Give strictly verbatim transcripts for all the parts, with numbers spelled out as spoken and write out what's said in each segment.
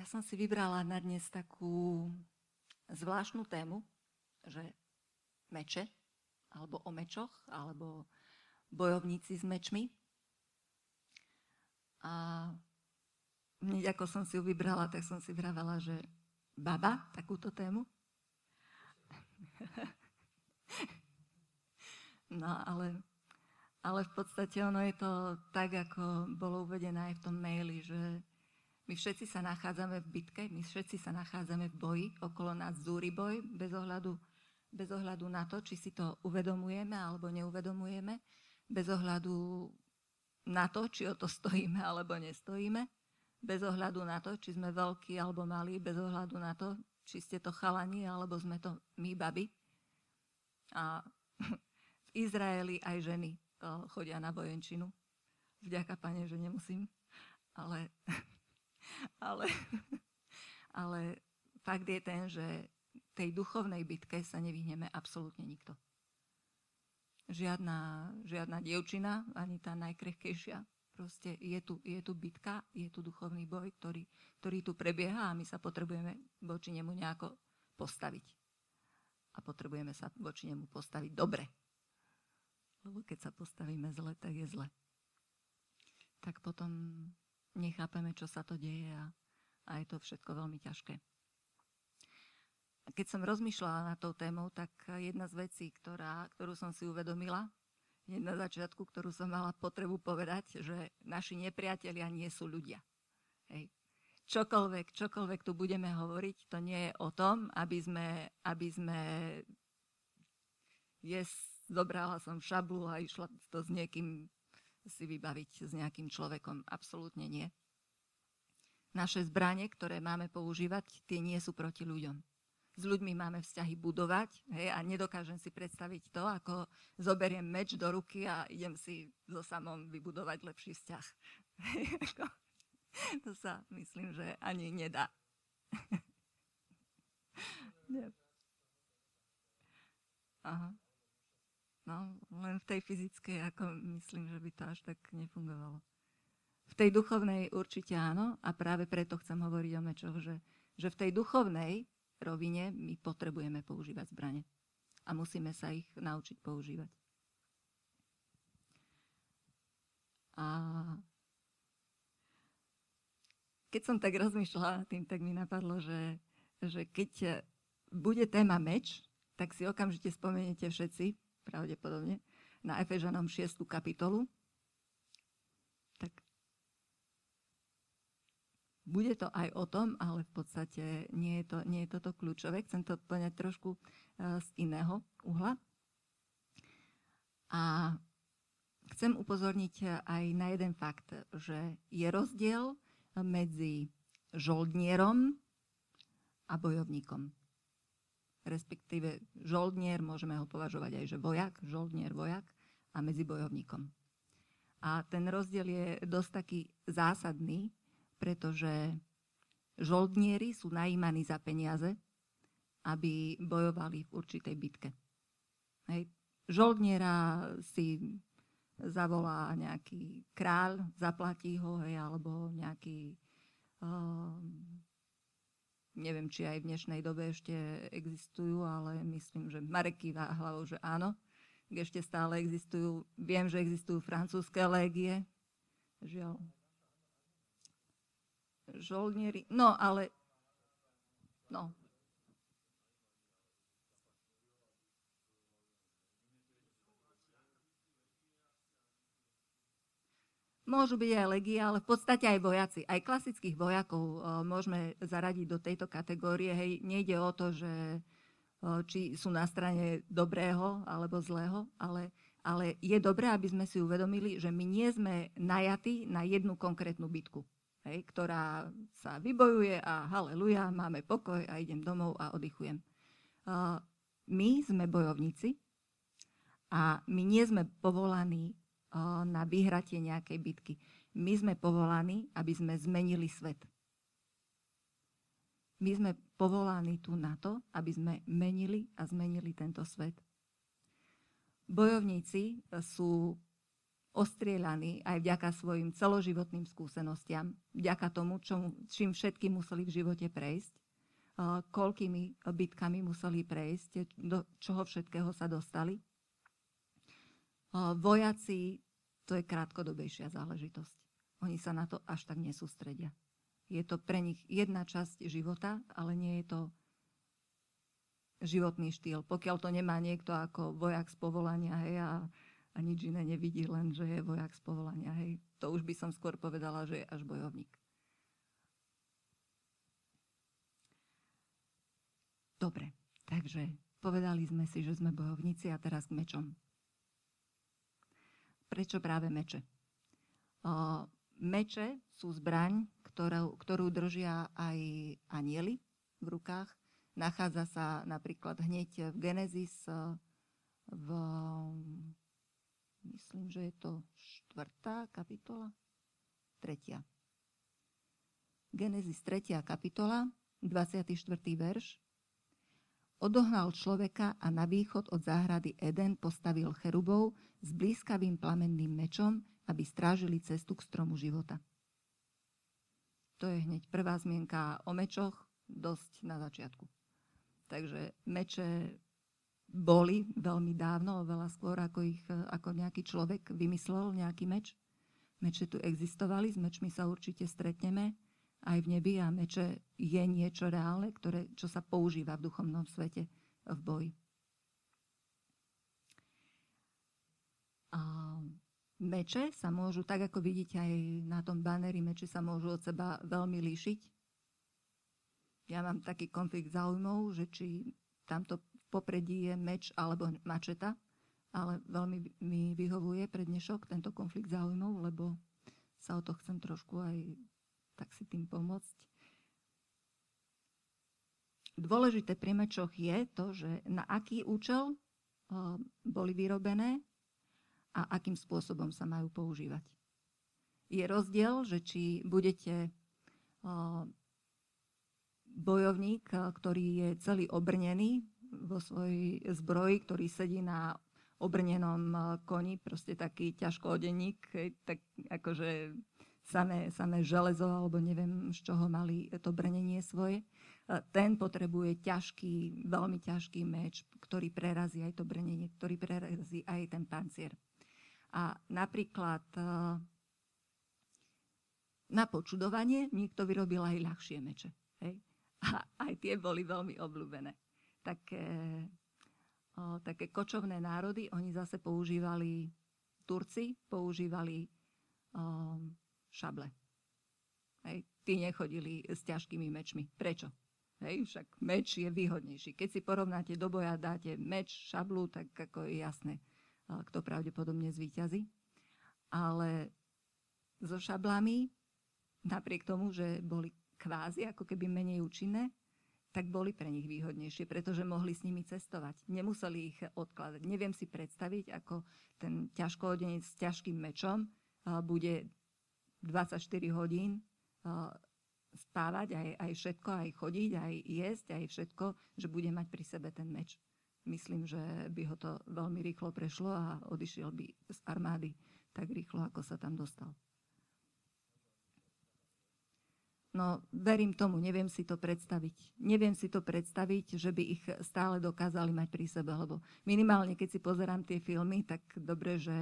Ja som si vybrala na dnes takú zvláštnu tému, že meče, alebo o mečoch, alebo bojovníci s mečmi. A hneď ako som si ju vybrala, tak som si vravela, že baba, takúto tému. No ale, ale v podstate ono je to tak, ako bolo uvedené aj v tom maili, že my všetci sa nachádzame v bitke, my všetci sa nachádzame v boji, okolo nás zúri boj, bez ohľadu, bez ohľadu na to, či si to uvedomujeme alebo neuvedomujeme, bez ohľadu na to, či o to stojíme alebo nestojíme, bez ohľadu na to, či sme veľkí alebo malí, bez ohľadu na to, či ste to chalani alebo sme to my, baby. A v Izraeli aj ženy chodia na vojenčinu. Vďaka, Pane, že nemusím, ale... Ale, ale fakt je ten, že tej duchovnej bitke sa nevyhneme absolútne nikto. Žiadna, žiadna dievčina, ani tá najkrehkejšia. Proste je tu, je tu bitka, je tu duchovný boj, ktorý, ktorý tu prebieha a my sa potrebujeme voči nemu nejako postaviť. A potrebujeme sa voči nemu postaviť dobre. Lebo keď sa postavíme zle, tak je zle. Tak potom... nechápeme, čo sa to deje a, a je to všetko veľmi ťažké. Keď som rozmýšľala nad tou témou, tak jedna z vecí, ktorá, ktorú som si uvedomila, hneď na začiatku, ktorú som mala potrebu povedať, že naši nepriatelia nie sú ľudia. Hej. Čokoľvek, čokoľvek tu budeme hovoriť, to nie je o tom, aby sme... Aby sme yes, zobrala som šablu a išla to s niekým si vybaviť s nejakým človekom. Absolútne nie. Naše zbranie, ktoré máme používať, tie nie sú proti ľuďom. S ľuďmi máme vzťahy budovať, hej, a nedokážem si predstaviť to, ako zoberiem meč do ruky a idem si so samom vybudovať lepší vzťah. Hej, ako, to sa myslím, že ani nedá. Aha. No, len v tej fyzickej, ako myslím, že by to až tak nefungovalo. V tej duchovnej určite áno, a práve preto chcem hovoriť o mečoch, že, že v tej duchovnej rovine my potrebujeme používať zbrane. A musíme sa ich naučiť používať. A keď som tak rozmýšľala tým, tak mi napadlo, že, že keď bude téma meč, tak si okamžite spomeniete všetci, pravdepodobne, na Efežanom šiestej kapitolu. Tak bude to aj o tom, ale v podstate nie je, to, nie je toto kľúčové. Chcem to poňať trošku z iného uhla. A chcem upozorniť aj na jeden fakt, že je rozdiel medzi žoldnierom a bojovníkom. Respektíve žoldnier, môžeme ho považovať aj, že vojak, žoldnier, vojak, a medzi bojovníkom. A ten rozdiel je dosť taký zásadný, pretože žoldnieri sú najímaní za peniaze, aby bojovali v určitej bitke. Hej. Žoldniera si zavolá nejaký kráľ, zaplatí ho, hej, alebo nejaký... Um, neviem, či aj v dnešnej dobe ešte existujú, ale myslím, že Marek kýva hlavou, že áno, ešte stále existujú. Viem, že existujú francúzske légie. Žiaľ. Žoldnieri. No, ale... No. Môžu byť aj legie, ale v podstate aj vojaci. Aj klasických vojakov môžeme zaradiť do tejto kategórie. Hej, nejde o to, že či sú na strane dobrého alebo zlého, ale, ale je dobré, aby sme si uvedomili, že my nie sme najatí na jednu konkrétnu bitku, hej, ktorá sa vybojuje a haleluja, máme pokoj a idem domov a oddychujem. My sme bojovníci a my nie sme povolaní na vyhratie nejakej bitky. My sme povolaní, aby sme zmenili svet. My sme povolaní tu na to, aby sme menili a zmenili tento svet. Bojovníci sú ostrielaní aj vďaka svojim celoživotným skúsenostiam, vďaka tomu, čo, čím všetky museli v živote prejsť, koľkými bitkami museli prejsť, do čoho všetkého sa dostali. Vojaci, to je krátkodobejšia záležitosť. Oni sa na to až tak nesústredia. Je to pre nich jedna časť života, ale nie je to životný štýl. Pokiaľ to nemá niekto ako vojak z povolania, hej, a, a nič iné nevidí, len že je vojak z povolania, hej, to už by som skôr povedala, že je až bojovník. Dobre, takže povedali sme si, že sme bojovníci, a teraz k mečom. Prečo práve meče? O, meče sú zbraň, ktorú, ktorú držia aj anjeli v rukách. Nachádza sa napríklad hneď v Genesis, v, myslím, že je to štvrtá kapitola, tretia. Genesis tretia kapitola, dvadsiaty štvrtý verš. Odohnal človeka a na východ od záhrady Eden postavil cherubov s blízkavým plamenným mečom, aby strážili cestu k stromu života. To je hneď prvá zmienka o mečoch, dosť na začiatku. Takže meče boli veľmi dávno, oveľa skôr, ako ich ako nejaký človek vymyslel nejaký meč. Meče tu existovali, s mečmi sa určite stretneme aj v nebi, a meče je niečo reálne, ktoré, čo sa používa v duchovnom svete v boji. A meče sa môžu, tak ako vidíte aj na tom banéri, meče sa môžu od seba veľmi líšiť. Ja mám taký konflikt záujmov, že či tamto popredí je meč alebo mačeta, ale veľmi mi vyhovuje pre dnešok tento konflikt záujmov, lebo sa o to chcem trošku aj tak si tým pomôcť. Dôležité pri mečoch je to, že na aký účel boli vyrobené a akým spôsobom sa majú používať. Je rozdiel, že či budete bojovník, ktorý je celý obrnený vo svojej zbroji, ktorý sedí na obrnenom koni, proste taký ťažkoodeník, tak akože samé, samé železo, alebo neviem, z čoho mali to brnenie svoje. Ten potrebuje ťažký, veľmi ťažký meč, ktorý prerazí aj to brnenie, ktorý prerazí aj ten pancier. A napríklad na počudovanie niekto vyrobil aj ľahšie meče. Hej? A aj tie boli veľmi obľúbené. Také, o, také kočovné národy, oni zase používali, Turci používali o, šable. Hej? Tí nechodili s ťažkými mečmi. Prečo? Hej? Však meč je výhodnejší. Keď si porovnáte do boja, dáte meč, šablu, tak ako je jasné, kto pravdepodobne zvíťazí. Ale so šablami, napriek tomu, že boli kvázi, ako keby menej účinné, tak boli pre nich výhodnejšie, pretože mohli s nimi cestovať. Nemuseli ich odkladať. Neviem si predstaviť, ako ten ťažkoodenec s ťažkým mečom bude dvadsaťštyri hodín spávať, aj, aj všetko, aj chodiť, aj jesť, aj všetko, že bude mať pri sebe ten meč. Myslím, že by ho to veľmi rýchlo prešlo a odišiel by z armády tak rýchlo, ako sa tam dostal. No, verím tomu, neviem si to predstaviť. Neviem si to predstaviť, že by ich stále dokázali mať pri sebe, lebo minimálne, keď si pozerám tie filmy, tak dobre, že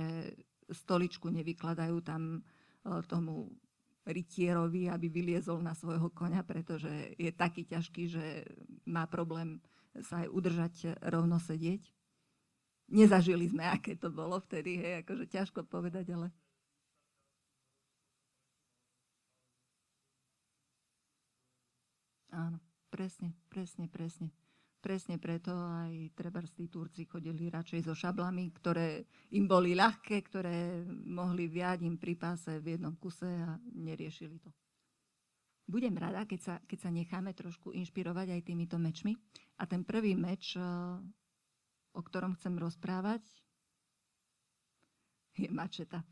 stoličku nevykladajú tam tomu rytierovi, aby vyliezol na svojho koňa, pretože je taký ťažký, že má problém sa aj udržať rovno sedieť. Nezažili sme, aké to bolo vtedy, hej, akože ťažko povedať, ale... Áno, presne, presne, presne. Presne preto aj trebárs tí Turci chodili radšej so šablami, ktoré im boli ľahké, ktoré mohli viať im pri páse v jednom kuse, a neriešili to. Budem rada, keď sa, keď sa necháme trošku inšpirovať aj týmito mečmi. A ten prvý meč, o ktorom chcem rozprávať, je mačeta.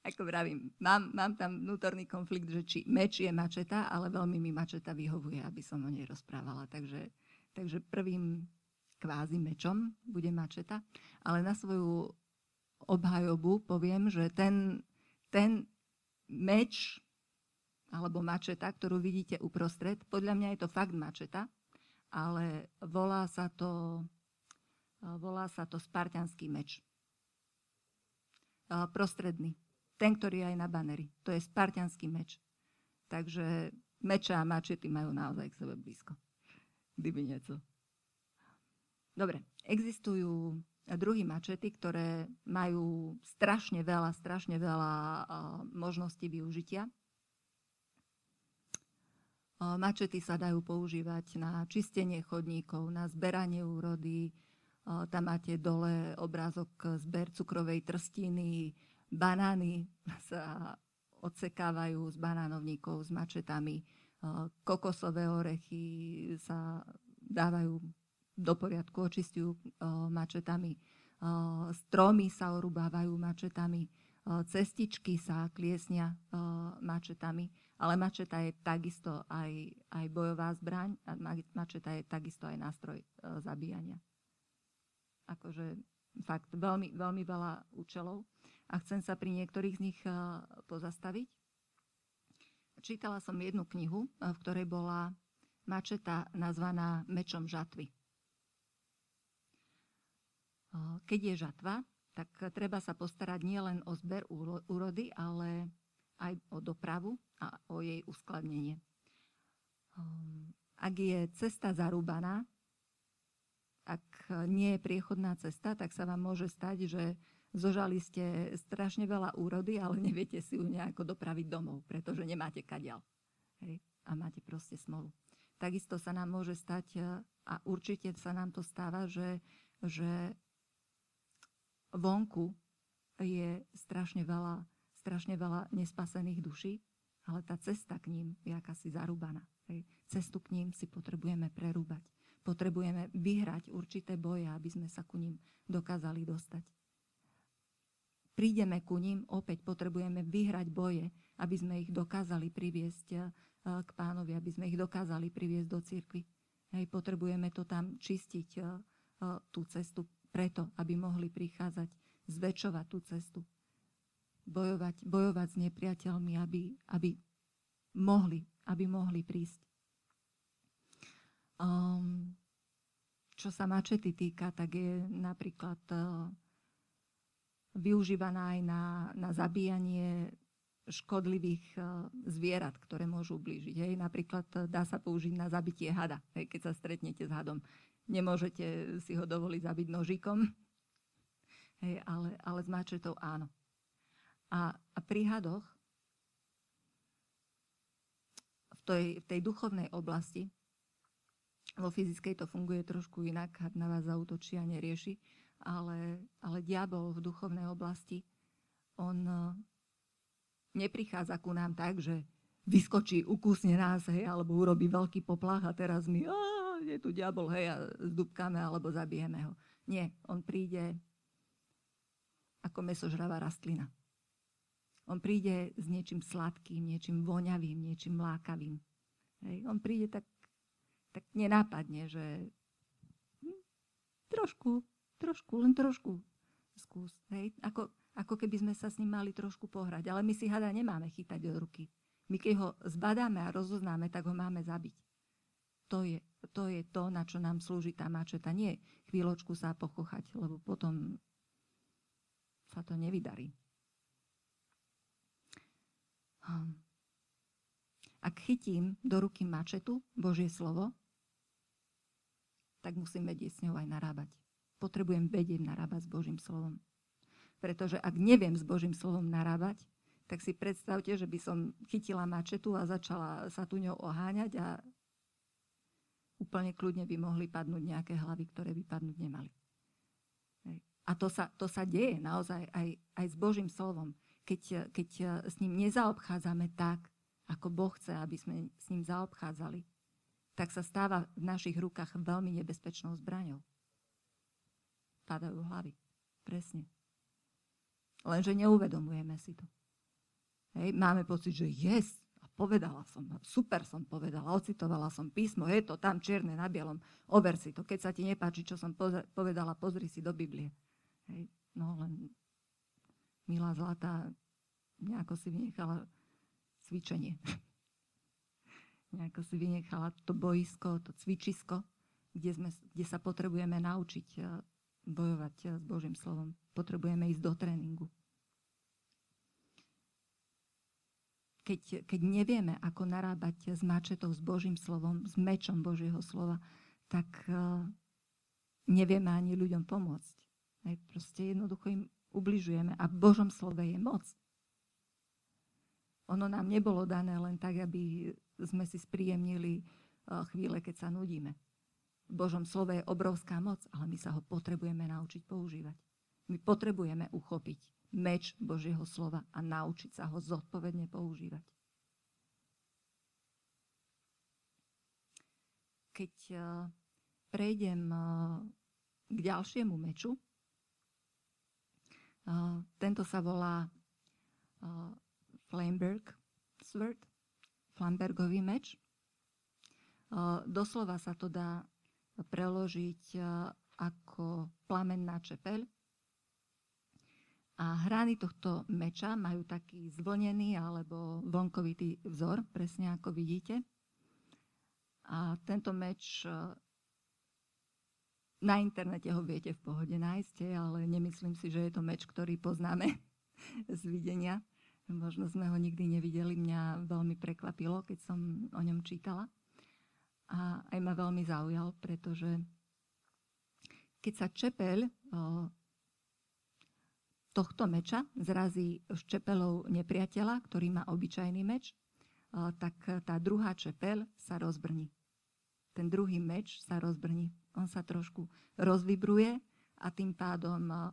Ako vravím, mám, mám tam vnútorný konflikt, že či meč je mačeta, ale veľmi mi mačeta vyhovuje, aby som o nej rozprávala. Takže, takže prvým kvázi mečom bude mačeta, ale na svoju obhajobu poviem, že ten, ten meč alebo mačeta, ktorú vidíte uprostred, podľa mňa je to fakt mačeta, ale volá sa to, volá sa to spartanský meč. Prostredný. Ten, ktorý je aj na baneri. To je spartanský meč. Takže meče a mačety majú naozaj k sebe blízko. Kdyby nieco. Dobre, existujú druhy mačety, ktoré majú strašne veľa, strašne veľa uh, možností využitia. Uh, mačety sa dajú používať na čistenie chodníkov, na zberanie úrody. Uh, tam máte dole obrázok zber cukrovej trstiny, banány sa odsekávajú z banánovníkov s mačetami, uh, kokosové orechy sa dávajú do poriadku, očistujú uh, mačetami, uh, stromy sa orúbávajú mačetami, uh, cestičky sa kliesnia uh, mačetami, ale mačeta je takisto aj, aj bojová zbraň a mačeta je takisto aj nástroj uh, zabíjania. Akože fakt veľmi, veľmi veľa účelov a chcem sa pri niektorých z nich uh, pozastaviť. Čítala som jednu knihu, uh, v ktorej bola mačeta nazvaná mečom žatvy. Keď je žatva, tak treba sa postarať nielen o zber úrody, ale aj o dopravu a o jej uskladnenie. Ak je cesta zarúbaná, ak nie je priechodná cesta, tak sa vám môže stať, že zožali ste strašne veľa úrody, ale neviete si ju nejako dopraviť domov, pretože nemáte kadiaľ. Hej? A máte proste smolu. Takisto sa nám môže stať, a určite sa nám to stáva, že, že vonku je strašne veľa, strašne veľa nespasených duší, ale tá cesta k ním je akási zarúbaná. Hej. Cestu k ním si potrebujeme prerúbať. Potrebujeme vyhrať určité boje, aby sme sa ku ním dokázali dostať. Prídeme ku ním, opäť potrebujeme vyhrať boje, aby sme ich dokázali priviesť k pánovi, aby sme ich dokázali priviesť do cirkvi. Hej. Potrebujeme to tam čistiť, tú cestu, preto, aby mohli prichádzať, zväčšovať tú cestu, bojovať, bojovať s nepriateľmi, aby, aby, mohli, aby mohli prísť. Um, čo sa mačety týka, tak je napríklad uh, využívaná aj na, na zabíjanie škodlivých uh, zvierat, ktoré môžu ublížiť. Hej. Napríklad uh, dá sa použiť na zabitie hada, hej, keď sa stretnete s hadom. Nemôžete si ho dovoliť zabiť nožíkom, hej, ale, ale s mačetou áno. A, a pri hadoch v tej, v tej duchovnej oblasti, vo fyzickej to funguje trošku inak, had na vás zaútočí a nerieši, ale, ale diabol v duchovnej oblasti, on neprichádza ku nám tak, že vyskočí, ukúsne nás, hej, alebo urobí veľký poplach a teraz my... je tu diabol, hej, a zdúbkame alebo zabijeme ho. Nie, on príde ako mäsožravá rastlina. On príde s niečím sladkým, niečím voňavým, niečím lákavým. Hej. On príde tak, tak nenápadne, že hm, trošku, trošku, len trošku skús. Hej. Ako, ako keby sme sa s ním mali trošku pohrať. Ale my si hada nemáme chytať do ruky. My keď ho zbadáme a rozoznáme, tak ho máme zabiť. To je, to je to, na čo nám slúži tá mačeta. Nie chvíľočku sa pochochať, lebo potom sa to nevydarí. Ak chytím do ruky mačetu, Božie slovo, tak musím vedieť s ňou aj narábať. Potrebujem vedieť narábať s Božím slovom. Pretože ak neviem s Božím slovom narábať, tak si predstavte, že by som chytila mačetu a začala sa tu ňou oháňať a úplne kľudne by mohli padnúť nejaké hlavy, ktoré by padnúť nemali. A to sa, to sa deje naozaj aj, aj s Božím slovom. Keď, keď s ním nezaobchádzame tak, ako Boh chce, aby sme s ním zaobchádzali, tak sa stáva v našich rukách veľmi nebezpečnou zbraňou. Padajú hlavy. Presne. Lenže neuvedomujeme si to. Hej, máme pocit, že yes, povedala som, super som povedala, ocitovala som písmo, je to tam čierne na bielom, over si to. Keď sa ti nepáči, čo som povedala, pozri si do Biblie. Hej. No len milá zlatá, nejako si vynechala cvičenie. Nejako si vynechala to bojisko, to cvičisko, kde, sme, kde sa potrebujeme naučiť bojovať s Božím slovom. Potrebujeme ísť do tréningu. Keď, keď nevieme, ako narábať s mačetou, s Božím slovom, s mečom Božieho slova, tak uh, nevieme ani ľuďom pomôcť. Hej, proste jednoducho im ubližujeme. A v Božom slove je moc. Ono nám nebolo dané len tak, aby sme si spríjemnili uh, chvíle, keď sa nudíme. V Božom slove je obrovská moc, ale my sa ho potrebujeme naučiť používať. My potrebujeme uchopiť meč Božieho slova a naučiť sa ho zodpovedne používať. Keď prejdem k ďalšiemu meču, tento sa volá Flamberg Sword, Flambergový meč. Doslova sa to dá preložiť ako plamenná čepeľ. A hrany tohto meča majú taký zvlnený alebo vlnkovitý vzor, presne ako vidíte. A tento meč, na internete ho viete v pohode nájsť, ale nemyslím si, že je to meč, ktorý poznáme z videnia. Možno sme ho nikdy nevideli, mňa veľmi prekvapilo, keď som o ňom čítala. A aj ma veľmi zaujal, pretože keď sa čepeľ tohto meča zrazí čepelou nepriateľa, ktorý má obyčajný meč, tak tá druhá čepeľ sa rozbrní. Ten druhý meč sa rozbrní. On sa trošku rozvibruje a tým pádom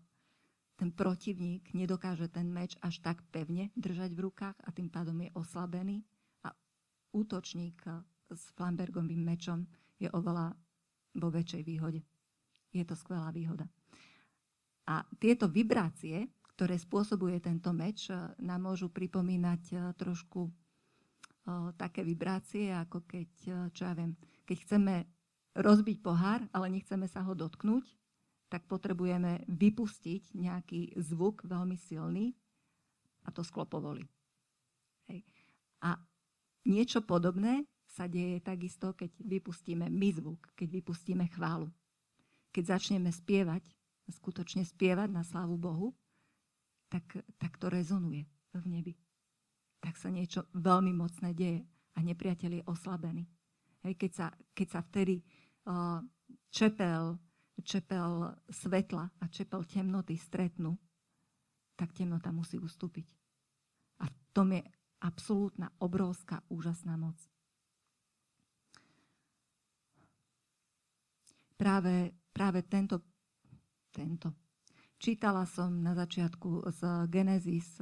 ten protivník nedokáže ten meč až tak pevne držať v rukách a tým pádom je oslabený a útočník s Flambergovým mečom je oveľa vo väčšej výhode. Je to skvelá výhoda. A tieto vibrácie, ktoré spôsobuje tento meč, nám môžu pripomínať trošku o, také vibrácie, ako keď, čo ja viem, keď chceme rozbiť pohár, ale nechceme sa ho dotknúť, tak potrebujeme vypustiť nejaký zvuk veľmi silný a to sklo povolí. Hej. A niečo podobné sa deje takisto, keď vypustíme my zvuk, keď vypustíme chválu. Keď začneme spievať, skutočne spievať na slávu Bohu, tak, tak to rezonuje v nebi. Tak sa niečo veľmi mocné deje a nepriateľ je oslabený. Hej, keď, sa, keď sa vtedy uh, čepel, čepel svetla a čepel temnoty stretnú, tak temnota musí ustúpiť. A v tom je absolútna, obrovská, úžasná moc. Práve, práve tento Tento. Čítala som na začiatku z Genesis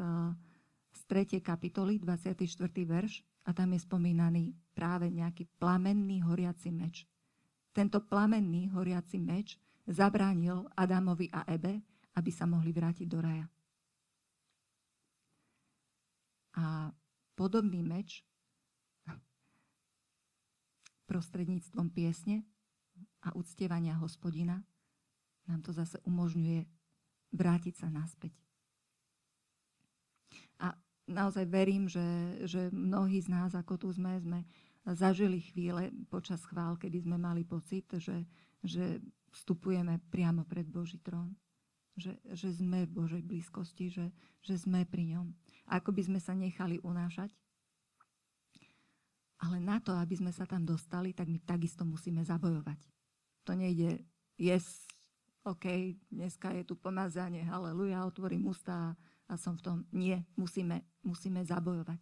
z tretej kapitoly, dvadsiaty štvrtý verš a tam je spomínaný práve nejaký plamenný horiaci meč. Tento plamenný horiaci meč zabránil Adamovi a Ebe, aby sa mohli vrátiť do raja. A podobný meč prostredníctvom piesne a uctievania Hospodina nám to zase umožňuje vrátiť sa naspäť. A naozaj verím, že, že mnohí z nás, ako tu sme, sme zažili chvíle počas chvál, kedy sme mali pocit, že, že vstupujeme priamo pred Boží trón. Že, že sme v Božej blízkosti, že, že sme pri ňom. Ako by sme sa nechali unášať. Ale na to, aby sme sa tam dostali, tak my takisto musíme zabojovať. To nejde jesť, OK, dneska je tu pomazanie, haleluja, otvorím ústa a som v tom. Nie, musíme, musíme zabojovať.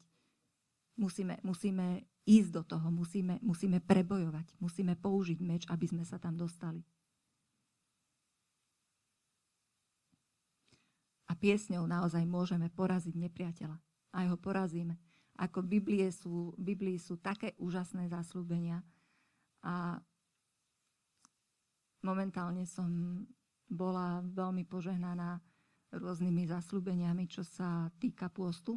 Musíme, musíme ísť do toho, musíme, musíme prebojovať, musíme použiť meč, aby sme sa tam dostali. A piesňou naozaj môžeme poraziť nepriateľa. Aj ho porazíme. Ako v Biblii sú, v Biblii sú také úžasné zasľúbenia a momentálne som bola veľmi požehnaná rôznymi zasľúbeniami, čo sa týka pôstu.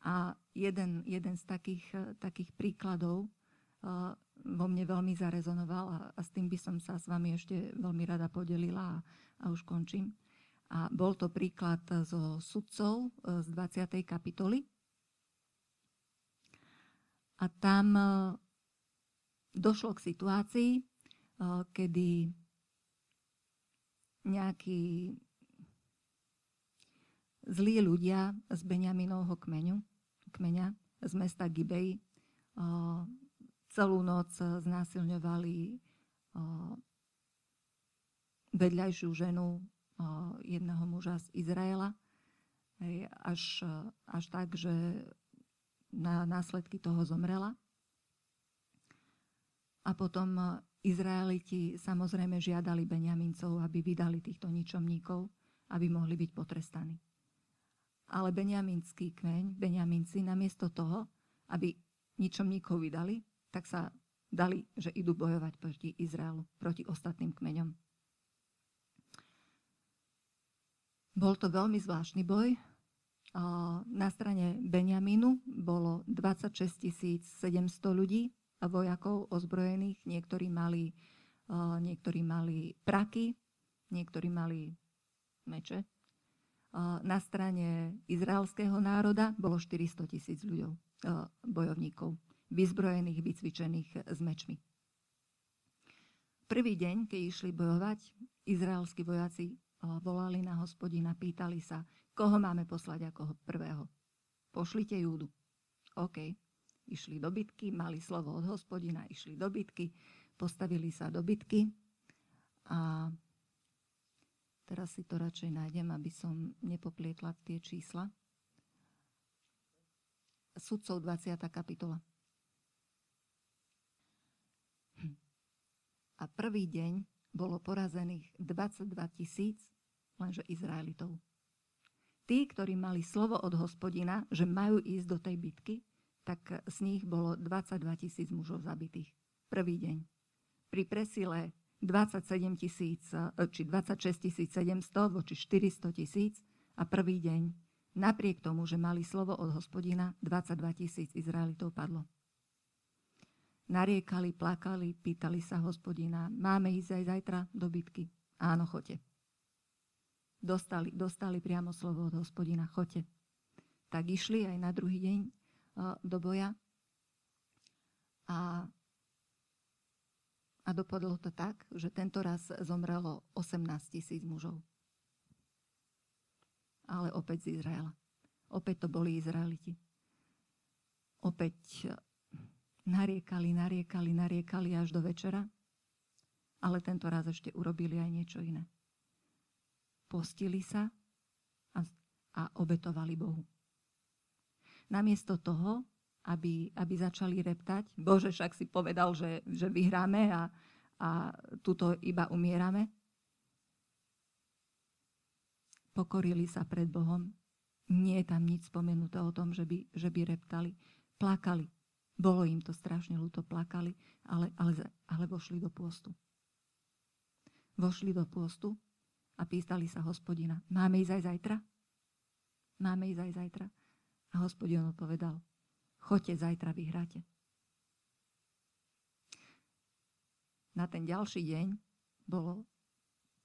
A jeden, jeden z takých, takých príkladov uh, vo mne veľmi zarezonoval a, a s tým by som sa s vami ešte veľmi rada podelila a, a už končím. A bol to príklad zo Sudcov z dvadsiatej kapitoly. A tam došlo k situácii, kedy nejakí zlí ľudia z Benjaminovho kmeňu, kmeňa z mesta Gibej celú noc znásilňovali vedľajšiu ženu jedného muža z Izraela. Až, až tak, že na následky toho zomrela. A potom Izraeliti samozrejme žiadali Benjamincov, aby vydali týchto ničomníkov, aby mohli byť potrestaní. Ale benjaminský kmeň, benjaminci, namiesto toho, aby ničomníkov vydali, tak sa dali, že idú bojovať proti Izraelu, proti ostatným kmeňom. Bol to veľmi zvláštny boj. Na strane Benjamínu bolo dvadsaťšesťtisícsedemsto ľudí, vojakov ozbrojených. Niektorí mali, niektorí mali praky, niektorí mali meče. Na strane izraelského národa bolo štyristotisíc ľudí, bojovníkov, vyzbrojených, vycvičených s mečmi. Prvý deň, keď išli bojovať, izraelskí vojaci volali na Hospodina, pýtali sa, koho máme poslať ako prvého. Pošlite Júdu. OK. Išli do bitky, mali slovo od Hospodina, išli do bitky, postavili sa do bitky. A teraz si to radšej nájdem, aby som nepoplietla tie čísla. Sudcov dvadsiata kapitola. A prvý deň bolo porazených dvadsaťdva tisíc, lenže Izraelitov. Tí, ktorí mali slovo od Hospodina, že majú ísť do tej bitky, tak z nich bolo dvadsaťdva tisíc mužov zabitých. Prvý deň. Pri presile dvadsaťsedem tisíc, či dvadsaťšesťtisícsedemsto voči štyristotisíc a prvý deň, napriek tomu, že mali slovo od Hospodina, dvadsaťdva tisíc Izraelitov padlo. Nariekali, plakali, pýtali sa Hospodina, máme ísť aj zajtra do bitky? Áno, choďte. Dostali, dostali priamo slovo od Hospodina, choďte. Tak išli aj na druhý deň e, do boja a, a dopadlo to tak, že tento raz zomrelo osemnásťtisíc mužov. Ale opäť z Izraela. Opäť to boli Izraeliti. Opäť nariekali, nariekali, nariekali až do večera, ale tento raz ešte urobili aj niečo iné. Postili sa a, a obetovali Bohu. Namiesto toho, aby, aby začali reptať, Bože, však si povedal, že, že vyhráme a, a tuto iba umierame, pokorili sa pred Bohom. Nie je tam nič spomenuté o tom, že by, že by reptali. Plakali. Bolo im to strašne ľúto, plakali, ale, ale, ale vošli do pôstu. Vošli do pôstu a pýtali sa Hospodina, máme ísť aj zajtra? Máme ísť aj zajtra? A Hospodin odpovedal, choďte, zajtra vyhráte. Na ten ďalší deň bolo,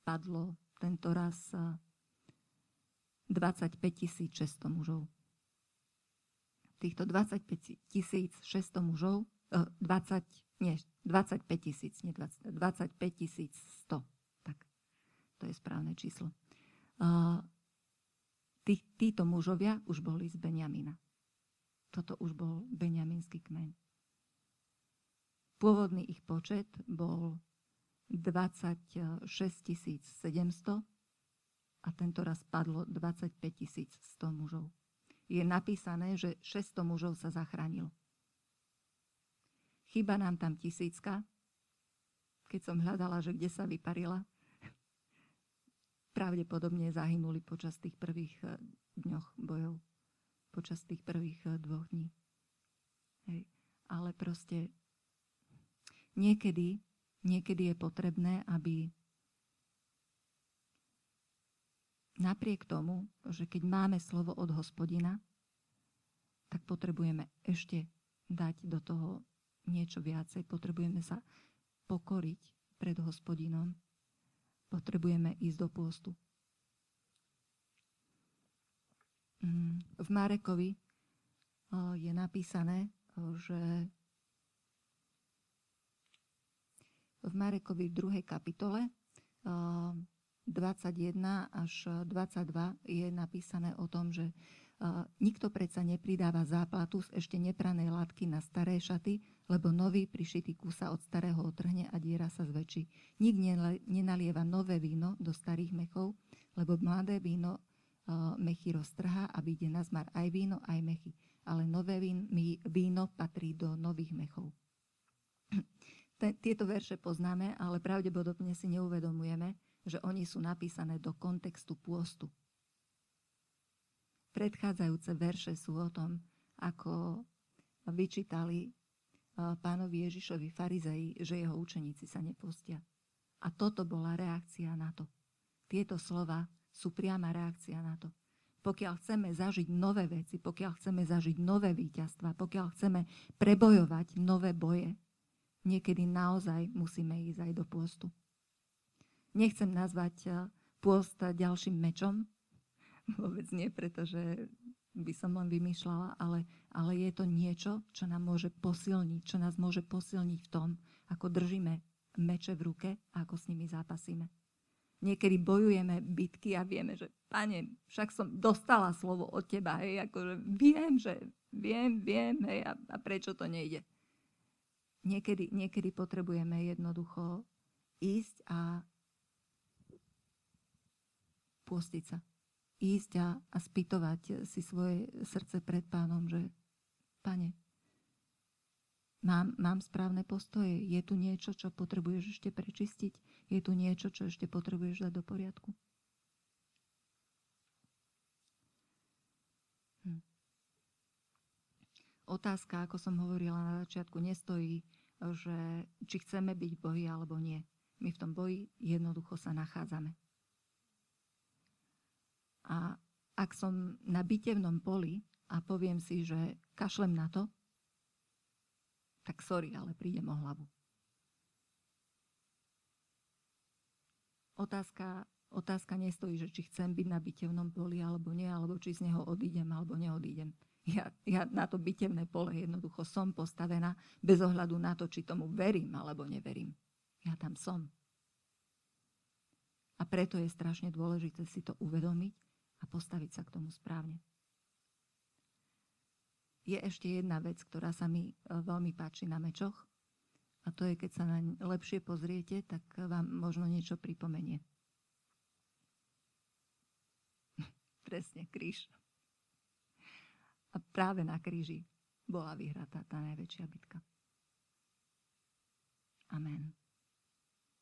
padlo tento raz dvadsaťpäťtisícšesťsto mužov. Týchto dvadsaťpäťtisícšesťsto mužov, eh, dvadsať, nie, dvadsaťpäťtisíc, nie dvadsať, dvadsaťpäťtisícsto, tak, to je správne číslo. Uh, tí, títo mužovia už boli z Benjamína. Toto už bol benjaminský kmeň. Pôvodný ich počet bol dvadsaťšesťtisícsedemsto a tento raz padlo dvadsaťpäťtisícsto mužov. Je napísané, že šesťsto mužov sa zachránilo. Chýba nám tam tisícka. Keď som hľadala, že kde sa vyparila, pravdepodobne zahynuli počas tých prvých dňoch bojov, počas tých prvých dvoch dní. Hej. Ale proste niekedy, niekedy je potrebné, aby napriek tomu, že keď máme slovo od Hospodina, tak potrebujeme ešte dať do toho niečo viacej. Potrebujeme sa pokoriť pred Hospodinom. Potrebujeme ísť do pôstu. V Marekovi je napísané, že v Marekovi v druhej kapitole dvadsaťjeden až dvadsaťdva je napísané o tom, že nikto predsa nepridáva záplatu z ešte nepranej látky na staré šaty, lebo nový prišitý kúsa od starého otrhne a diera sa zväčší. Nik nenalieva nové víno do starých mechov, lebo mladé víno mechy roztrhá a vyjde nazmar aj víno, aj mechy. Ale nové víno patrí do nových mechov. Tieto verše poznáme, ale pravdepodobne si neuvedomujeme, že oni sú napísané do kontextu pôstu. Predchádzajúce verše sú o tom, ako vyčítali pánovi Ježišovi farizei, že jeho učeníci sa nepostia. A toto bola reakcia na to. Tieto slova sú priama reakcia na to. Pokiaľ chceme zažiť nové veci, pokiaľ chceme zažiť nové víťazstva, pokiaľ chceme prebojovať nové boje, niekedy naozaj musíme ísť aj do pôstu. Nechcem nazvať pôst ďalším mečom, vôbec nie, pretože by som len vymýšľala, ale, ale je to niečo, čo nám môže posilniť, čo nás môže posilniť v tom, ako držíme meče v ruke a ako s nimi zápasíme. Niekedy bojujeme bitky a vieme, že Pane, však som dostala slovo od teba, hej, akože viem, že viem, viem, hej, a, a prečo to nejde? Niekedy, niekedy potrebujeme jednoducho ísť a pôstiť sa. Ísť a, a spýtovať si svoje srdce pred Pánom, že Pane, mám, mám správne postoje, je tu niečo, čo potrebuješ ešte prečistiť, je tu niečo, čo ešte potrebuješ dať do poriadku. Hm. Otázka, ako som hovorila na začiatku, nestojí, že či chceme byť v boji alebo nie. My v tom boji jednoducho sa nachádzame. A ak som na bitevnom poli a poviem si, že kašlem na to, tak sorry, ale prídem o hlavu. Otázka, otázka nestojí, že či chcem byť na bitevnom poli alebo nie, alebo či z neho odídem alebo neodídem. Ja, ja na to bitevné pole jednoducho som postavená bez ohľadu na to, či tomu verím alebo neverím. Ja tam som. A preto je strašne dôležité si to uvedomiť a postaviť sa k tomu správne. Je ešte jedna vec, ktorá sa mi veľmi páči na mečoch, a to je, keď sa na ne lepšie pozriete, tak vám možno niečo pripomenie. Presne, kríž. A práve na kríži bola vyhratá tá najväčšia bitka. Amen.